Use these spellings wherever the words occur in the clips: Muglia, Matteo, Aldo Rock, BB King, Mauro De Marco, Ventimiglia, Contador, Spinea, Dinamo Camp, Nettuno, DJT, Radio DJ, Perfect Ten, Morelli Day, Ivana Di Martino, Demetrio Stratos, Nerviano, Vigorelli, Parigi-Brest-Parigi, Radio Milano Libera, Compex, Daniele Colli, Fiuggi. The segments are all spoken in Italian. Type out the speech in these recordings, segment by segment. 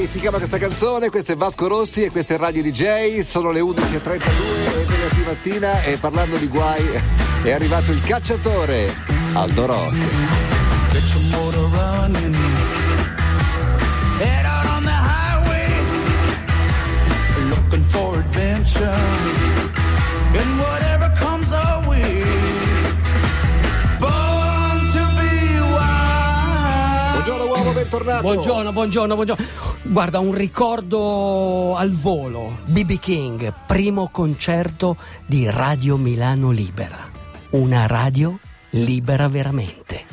Dai, si chiama questa canzone, questo è Vasco Rossi e questo è Radio DJ, sono le 11.32 e venerdì mattina e parlando di guai è arrivato il cacciatore Aldo Rock. Get your motor running, head out on the highway, looking for adventure, and whatever comes our way. Buongiorno uomo, bentornato. Buongiorno. Guarda, un ricordo al volo. BB King, primo concerto di Radio Milano Libera. Una radio libera veramente.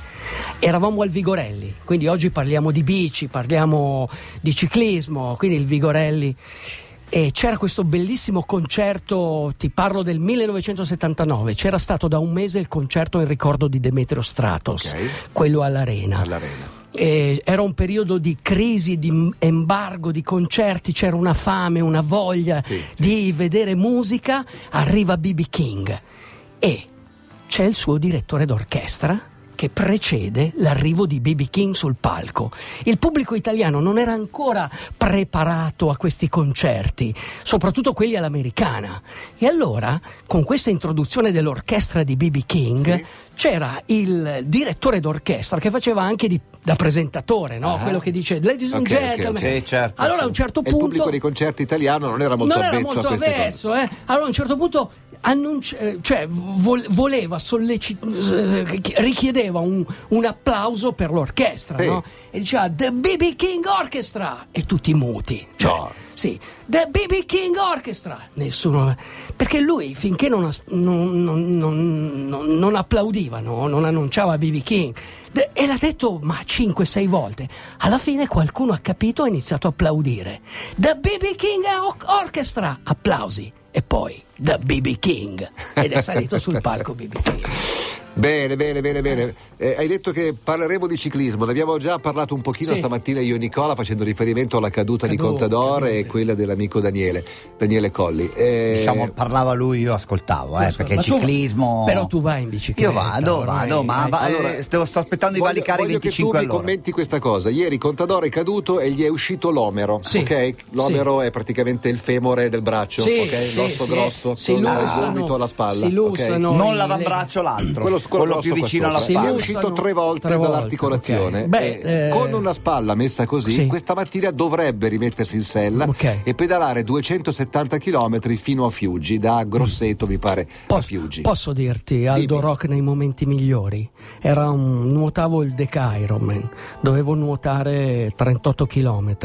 Eravamo al Vigorelli, quindi oggi parliamo di bici, parliamo di ciclismo, quindi il Vigorelli. E c'era questo bellissimo concerto, ti parlo del 1979, c'era stato da un mese il concerto in ricordo di Demetrio Stratos, okay, quello all'Arena. Era un periodo di crisi, di embargo, di concerti, c'era una fame, una voglia di vedere musica. Arriva BB King e c'è il suo direttore d'orchestra che precede l'arrivo di BB King sul palco. Il pubblico italiano non era ancora preparato a questi concerti, soprattutto quelli all'americana. E allora, con questa introduzione dell'orchestra di BB King, c'era il direttore d'orchestra che faceva anche da presentatore, no? Quello che dice ladies and gentlemen. Okay, certo, allora a un certo punto il pubblico dei concerti italiano non era molto avvezzo. Allora a un certo punto richiedeva un applauso per l'orchestra, no? E diceva The BB King Orchestra e tutti muti. The BB King Orchestra, nessuno, perché lui finché non applaudivano, non annunciava BB King e l'ha detto 5-6 volte, alla fine qualcuno ha capito e ha iniziato a applaudire. The BB King Orchestra, applausi. E poi da BB King, ed è salito sul palco BB King. Bene. Hai detto che parleremo di ciclismo, ne abbiamo già parlato un pochino stamattina io e Nicola, facendo riferimento alla caduta di Contador e quella dell'amico Daniele Colli. Diciamo, parlava lui, io ascoltavo, perché ciclismo. Però tu vai in bicicletta. Io vado, ma allora, sto aspettando i carri 25 all'ora. Voglio che tu mi commenti questa cosa. Ieri Contador è caduto e gli è uscito l'omero, ok? L'omero è praticamente il femore del braccio, ok? L'osso grosso, con il gomito alla spalla. Non l'avambraccio, l'altro. Quello più vicino alla spalla, è uscito tre volte dall'articolazione, okay. Con una spalla messa così questa mattina dovrebbe rimettersi in sella e pedalare 270 km fino a Fiuggi, da Grosseto mi pare a Fiuggi. Posso dirti, Aldo Rock, nei momenti migliori nuotavo il Decairoman, dovevo nuotare 38 km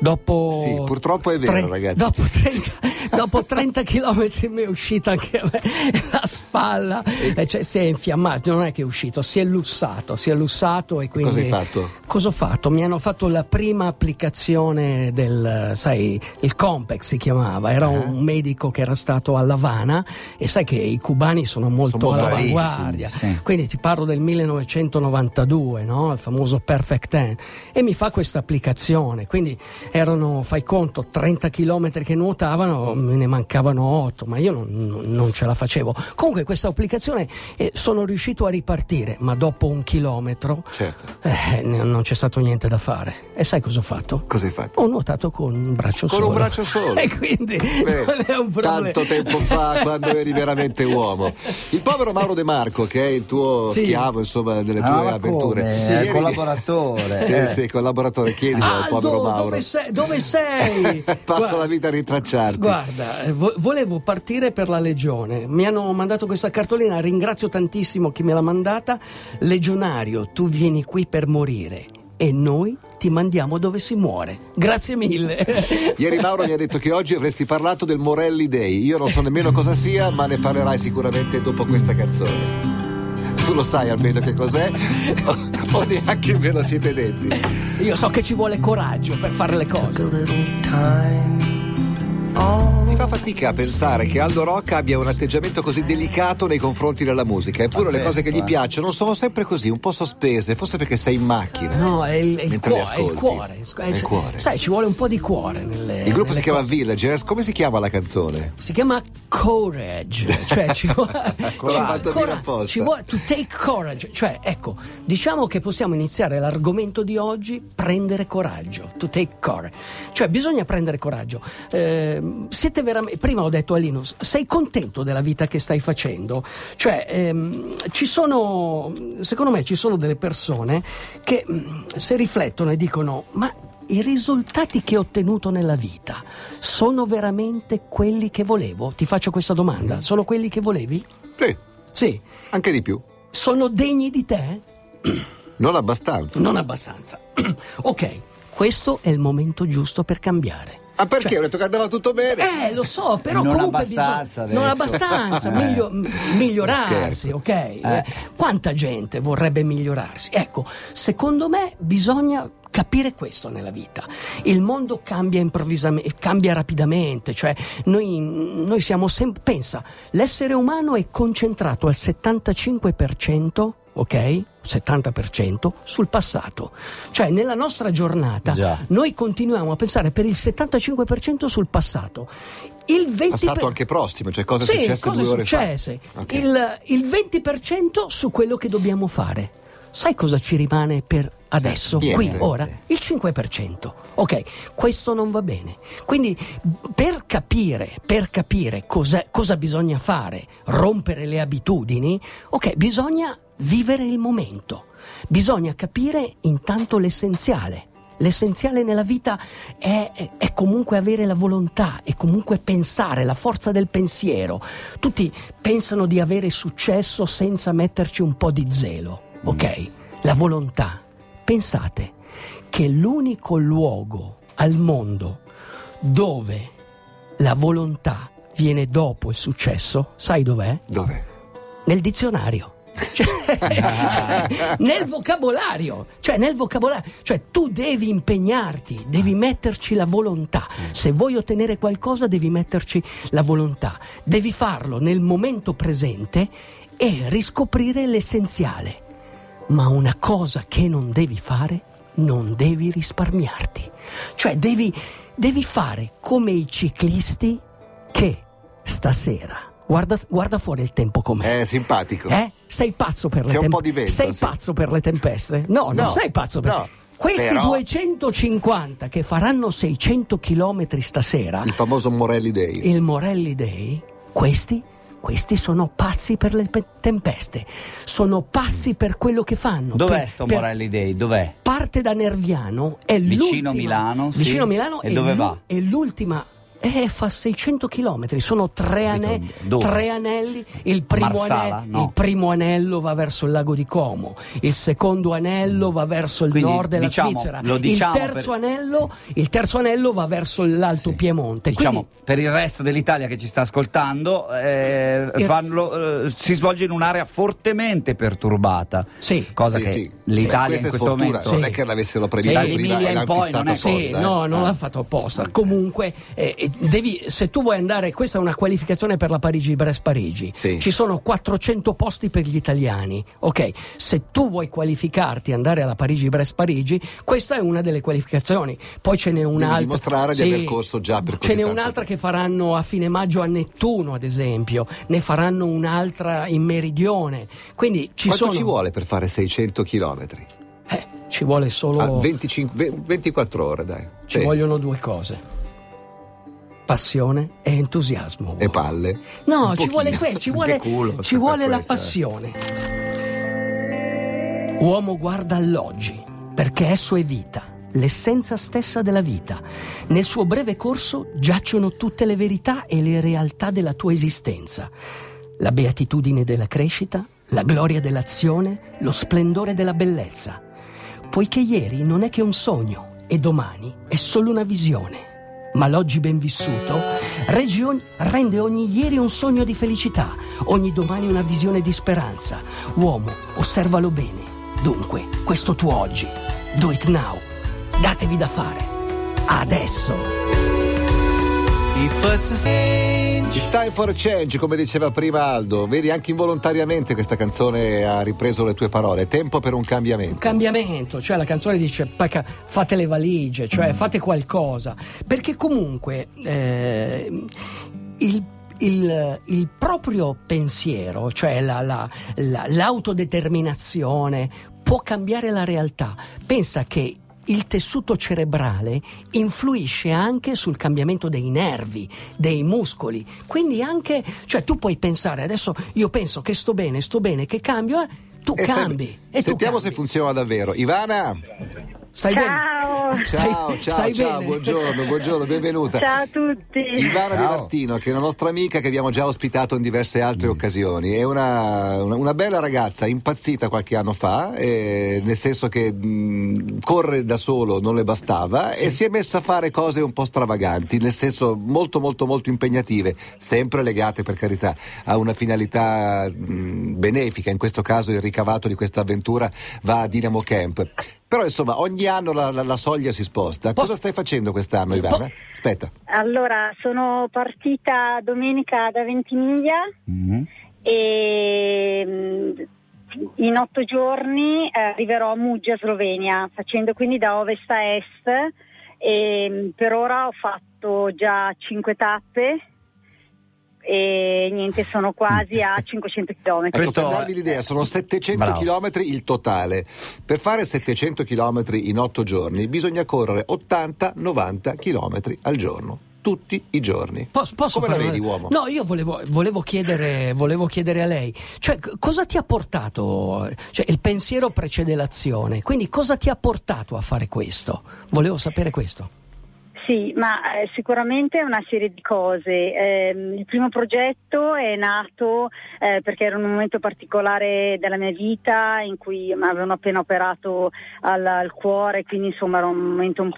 dopo purtroppo è vero ragazzi, dopo 30 km mi è uscita anche la spalla, cioè si è infiammato, non è che è uscito, si è lussato e quindi. Cosa hai fatto? Cosa ho fatto? Mi hanno fatto la prima applicazione del, sai, il Compex si chiamava, era un medico che era stato alla Havana e sai che i cubani sono molto all'avanguardia, quindi ti parlo del 1992, no? Il famoso Perfect Ten, e mi fa questa applicazione, quindi erano, fai conto, 30 chilometri che nuotavano, me ne mancavano 8, ma io non ce la facevo. Comunque questa applicazione sono riuscito a ripartire, ma dopo 1 chilometro non c'è stato niente da fare. E sai cosa ho fatto? Cosa hai fatto? Ho nuotato con un braccio solo. Con un braccio solo. E quindi non è un problema. Tanto tempo fa, quando eri veramente uomo. Il povero Mauro De Marco, che è il tuo schiavo, insomma, delle tue avventure. Sì, collaboratore. Sì, collaboratore. Chiedilo al povero Mauro. Dove sei? Passo la vita a ritracciarti. Guarda, volevo partire per la Legione. Mi hanno mandato questa cartolina, ringrazio tantissimo chi me l'ha mandata. Legionario, tu vieni qui per morire e noi ti mandiamo dove si muore. Grazie mille. Ieri Mauro mi ha detto che oggi avresti parlato del Morelli Day. Io non so nemmeno cosa sia, ma ne parlerai sicuramente dopo questa canzone. Tu lo sai almeno che cos'è? O neanche ve lo siete detti? Io so che ci vuole coraggio per fare le cose. Si fa fatica a pensare che Aldo Rock abbia un atteggiamento così delicato nei confronti della musica, eppure pazzesco, le cose che gli piacciono sono sempre così, un po' sospese, forse perché sei in macchina. No, è il cuore. Sai, ci vuole un po' di cuore nelle, il gruppo si chiama Villagers. Come si chiama la canzone? Si chiama Courage, cioè ci vuole to take courage, cioè ecco, diciamo che possiamo iniziare l'argomento di oggi, prendere coraggio, to take courage, cioè bisogna prendere coraggio. Siete veramente, prima ho detto a Linus, sei contento della vita che stai facendo? Cioè ci sono, secondo me ci sono delle persone che se riflettono e dicono: ma i risultati che ho ottenuto nella vita sono veramente quelli che volevo? Ti faccio questa domanda: sono quelli che volevi? Sì, anche di più. Sono degni di te? Non abbastanza. Ok, questo è il momento giusto per cambiare. Ah, perché? Cioè, ho detto che andava tutto bene. Lo so, però non comunque abbastanza, non abbastanza, migliorarsi, ok? Quanta gente vorrebbe migliorarsi? Ecco, secondo me bisogna capire questo nella vita. Il mondo cambia improvvisamente, cambia rapidamente, cioè noi siamo sempre, pensa, l'essere umano è concentrato al 75%, ok? 70% sul passato, cioè nella nostra giornata noi continuiamo a pensare per il 75% sul passato, il 20% passato anche prossimo, cioè cosa è successo 2 ore fa. Okay. Il 20% su quello che dobbiamo fare. Sai cosa ci rimane per adesso, qui, ora? Il 5%. Ok, questo non va bene. Quindi per capire cosa bisogna fare, rompere le abitudini, ok, bisogna vivere il momento. Bisogna capire intanto l'essenziale. L'essenziale nella vita è comunque avere la volontà, è comunque pensare, la forza del pensiero. Tutti pensano di avere successo senza metterci un po' di zelo. Ok? La volontà. Pensate che l'unico luogo al mondo dove la volontà viene dopo il successo, sai dov'è? Dov'è? Nel dizionario. Nel vocabolario, cioè tu devi impegnarti, devi metterci la volontà. Se vuoi ottenere qualcosa devi metterci la volontà, devi farlo nel momento presente e riscoprire l'essenziale. Ma una cosa che non devi fare, non devi risparmiarti, cioè devi fare come i ciclisti che stasera Guarda fuori il tempo com'è. È simpatico. Sei pazzo per le tempeste? C'è un po' di vento. Sei pazzo per le tempeste? No, non sei pazzo per... No. Questi 250 che faranno 600 chilometri stasera, il famoso Morelli Day. Questi sono pazzi per le tempeste. Sono pazzi per quello che fanno. Dov'è sto Morelli Day? Dov'è? Parte da Nerviano, è vicino Milano. Vicino Milano. E dove va? È l'ultima. Fa 600 chilometri, sono 3 anelli. Il primo anello va verso il lago di Como, il secondo anello va verso il nord della Svizzera, il terzo anello va verso l'Alto Piemonte. Diciamo, quindi, per il resto dell'Italia che ci sta ascoltando, si svolge in un'area fortemente perturbata. Sì. Cosa che l'Italia in questo momento non è che l'avessero previsto prima e l'hanno fissato apposta. No, non l'ha fatto apposta. Comunque se tu vuoi andare, questa è una qualificazione per la Parigi-Brest-Parigi. Ci sono 400 posti per gli italiani. Ok, se tu vuoi qualificarti e andare alla Parigi-Brest-Parigi, questa è una delle qualificazioni. Poi ce n'è un'altra. Devi dimostrare di aver corso già per così. Ce n'è un'altra che faranno a fine maggio a Nettuno, ad esempio. Ne faranno un'altra in Meridione. Quindi quanto ci vuole per fare 600 chilometri? Ci vuole solo 24 ore, dai. Ci vogliono 2 cose. Passione e entusiasmo. E palle? No, ci vuole questo, ci vuole la passione. Uomo guarda all'oggi, perché esso è vita, l'essenza stessa della vita. Nel suo breve corso giacciono tutte le verità e le realtà della tua esistenza. La beatitudine della crescita, la gloria dell'azione, lo splendore della bellezza. Poiché ieri non è che un sogno e domani è solo una visione. Ma l'oggi ben vissuto rende ogni ieri un sogno di felicità, ogni domani una visione di speranza. Uomo, osservalo bene. Dunque, questo tuo oggi. Do it now. Datevi da fare. Adesso. Ci stai for a change, come diceva prima Aldo. Vedi, anche involontariamente questa canzone ha ripreso le tue parole. Tempo per un cambiamento. Un cambiamento, cioè la canzone dice fate le valigie, cioè fate qualcosa. Perché comunque il proprio pensiero, cioè l'autodeterminazione, può cambiare la realtà. Pensa che il tessuto cerebrale influisce anche sul cambiamento dei nervi, dei muscoli, quindi anche, cioè tu puoi pensare adesso io penso che sto bene, che cambio, tu cambi. E sentiamo se funziona davvero. Ivana, stai bene? Ciao, bene? Buongiorno, benvenuta. Ciao a tutti. Ivana Di Martino, che è una nostra amica che abbiamo già ospitato in diverse altre occasioni, è una bella ragazza impazzita qualche anno fa, nel senso che correre da solo non le bastava, sì, e si è messa a fare cose un po' stravaganti, nel senso molto impegnative, sempre legate per carità a una finalità benefica, in questo caso il ricavato di questa avventura va a Dinamo Camp. Però insomma ogni anno la soglia si sposta. Cosa stai facendo quest'anno, Ivana? Aspetta. Allora, sono partita domenica da Ventimiglia, e in 8 giorni arriverò a Muggia, Slovenia, facendo quindi da ovest a est, e per ora ho fatto già 5 tappe e niente, sono quasi a 500 km. Questo, per darvi l'idea, sono 700 km il totale. Per fare 700 km in 8 giorni bisogna correre 80-90 km al giorno, tutti i giorni. Posso come la vedi, uomo? No, io volevo chiedere a lei, cioè cosa ti ha portato, cioè il pensiero precede l'azione, quindi cosa ti ha portato a fare questo? Volevo sapere questo. Sì, ma sicuramente è una serie di cose. Il primo progetto è nato perché era un momento particolare della mia vita in cui mi avevano appena operato al cuore, quindi insomma era un momento un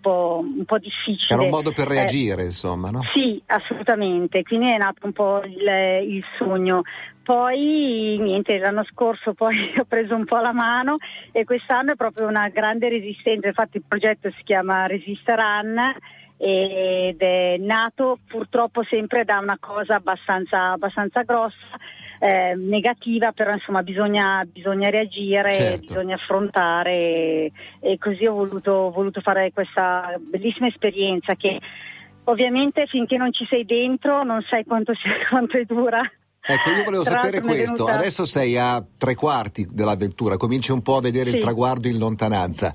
po' difficile. Era un modo per reagire, insomma, no? Sì, assolutamente, quindi è nato un po' il sogno. Poi niente, l'anno scorso poi ho preso un po' la mano e quest'anno è proprio una grande resistenza, infatti il progetto si chiama ResistaRun ed è nato purtroppo sempre da una cosa abbastanza grossa, negativa, però insomma bisogna reagire, certo, bisogna affrontare, e così ho voluto fare questa bellissima esperienza che ovviamente finché non ci sei dentro non sai quanto è dura. Ecco, io volevo sapere questo. Adesso sei a 3/4 dell'avventura, cominci un po' a vedere, sì, il traguardo in lontananza,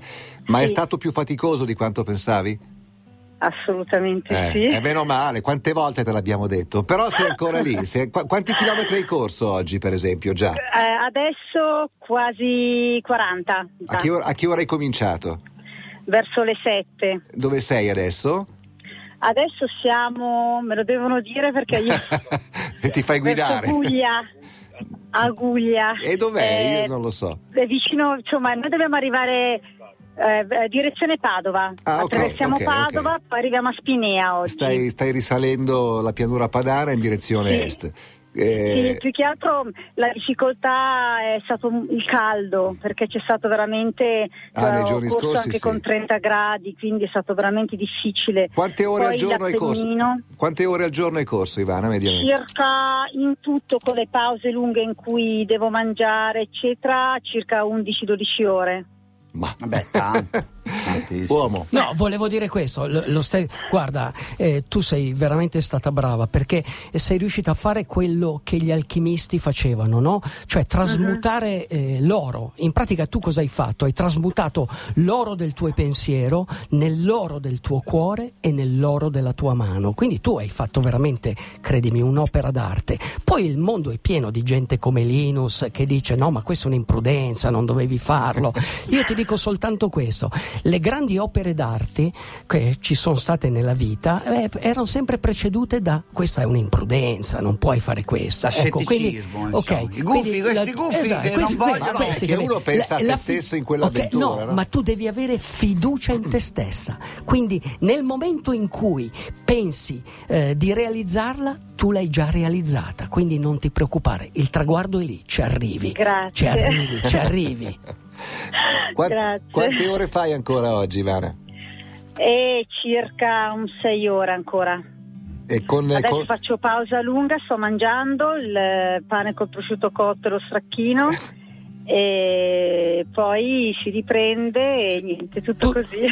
ma sì, è stato più faticoso di quanto pensavi? Assolutamente sì. E meno male, quante volte te l'abbiamo detto, però sei ancora lì. Quanti chilometri hai corso oggi, per esempio, già? Adesso quasi 40. A che ora hai cominciato? Verso le 7. Dove sei adesso? Adesso siamo, me lo devono dire perché io e ti fai guidare a Guglia. E dov'è? Io non lo so. È vicino, insomma, noi dobbiamo arrivare direzione Padova. Attraversiamo Padova, poi arriviamo a Spinea oggi. Stai risalendo la pianura padana in direzione est. Sì, più che altro la difficoltà è stato il caldo, perché c'è stato veramente nei giorni scorsi anche con 30 gradi, quindi è stato veramente difficile. Quante ore al giorno hai corso? Quante ore al giorno hai corso, Ivana, mediamente? Circa, in tutto, con le pause lunghe in cui devo mangiare eccetera, circa 11-12 ore. Ma vabbè, uomo. No, volevo dire questo. Guarda, tu sei veramente stata brava perché sei riuscita a fare quello che gli alchimisti facevano, no? Cioè trasmutare l'oro. In pratica, tu cosa hai fatto? Hai trasmutato l'oro del tuo pensiero nell'oro del tuo cuore e nell'oro della tua mano. Quindi tu hai fatto veramente, credimi, un'opera d'arte. Poi il mondo è pieno di gente come Linus che dice: no, ma questa è un'imprudenza, non dovevi farlo. Io ti dico soltanto questo: le grandi opere d'arte che ci sono state nella vita erano sempre precedute da questa è un'imprudenza, non puoi fare questo, ecco, scetticismo, quindi, i gufi, questi gufi, esatto, che non vogliono, che uno pensa a se stesso in quell'avventura, no? Ma tu devi avere fiducia in te stessa, quindi nel momento in cui pensi di realizzarla, tu l'hai già realizzata, quindi non ti preoccupare, il traguardo è lì, ci arrivi. Grazie. Ci arrivi. Quante ore fai ancora oggi, Ivana? Circa un 6 ore ancora. E con, adesso faccio pausa lunga, sto mangiando il pane col prosciutto cotto e lo stracchino e poi si riprende e niente, tutto così.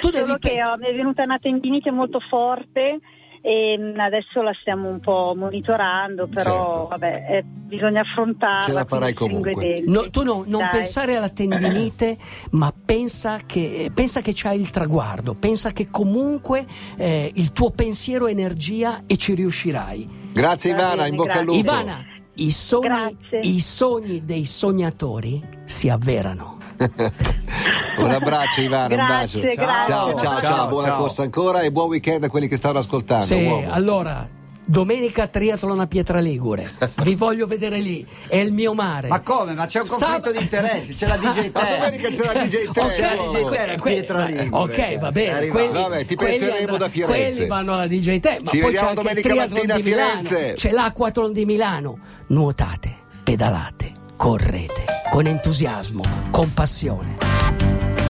Tu devi mi è venuta una tendinite molto forte e adesso la stiamo un po' monitorando, però certo, vabbè, bisogna affrontarla. Ce la farai comunque. No, tu non dai, pensare alla tendinite, ma pensa che c'hai il traguardo, pensa che comunque il tuo pensiero è energia e ci riuscirai. Grazie Ivana, in bocca al lupo. Ivana, i sogni dei sognatori si avverano. Un abbraccio Ivana, grazie, un bacio. Grazie. Ciao, buona corsa ancora e buon weekend a quelli che stanno ascoltando. Sì, uomo. Allora, domenica triathlon a Pietra Ligure. Vi voglio vedere lì, è il mio mare. Ma come? Ma c'è un conflitto di interessi, c'è la DJT. Ma domenica c'è la DJT. Okay, Pietra Ligure. Ok, va bene. Vabbè, ti penseremo da Firenze. Quelli vanno alla DJT, ma ci poi c'è anche il triathlon di Milano. C'è l'acquathlon di Milano. Nuotate, pedalate, correte con entusiasmo, con passione.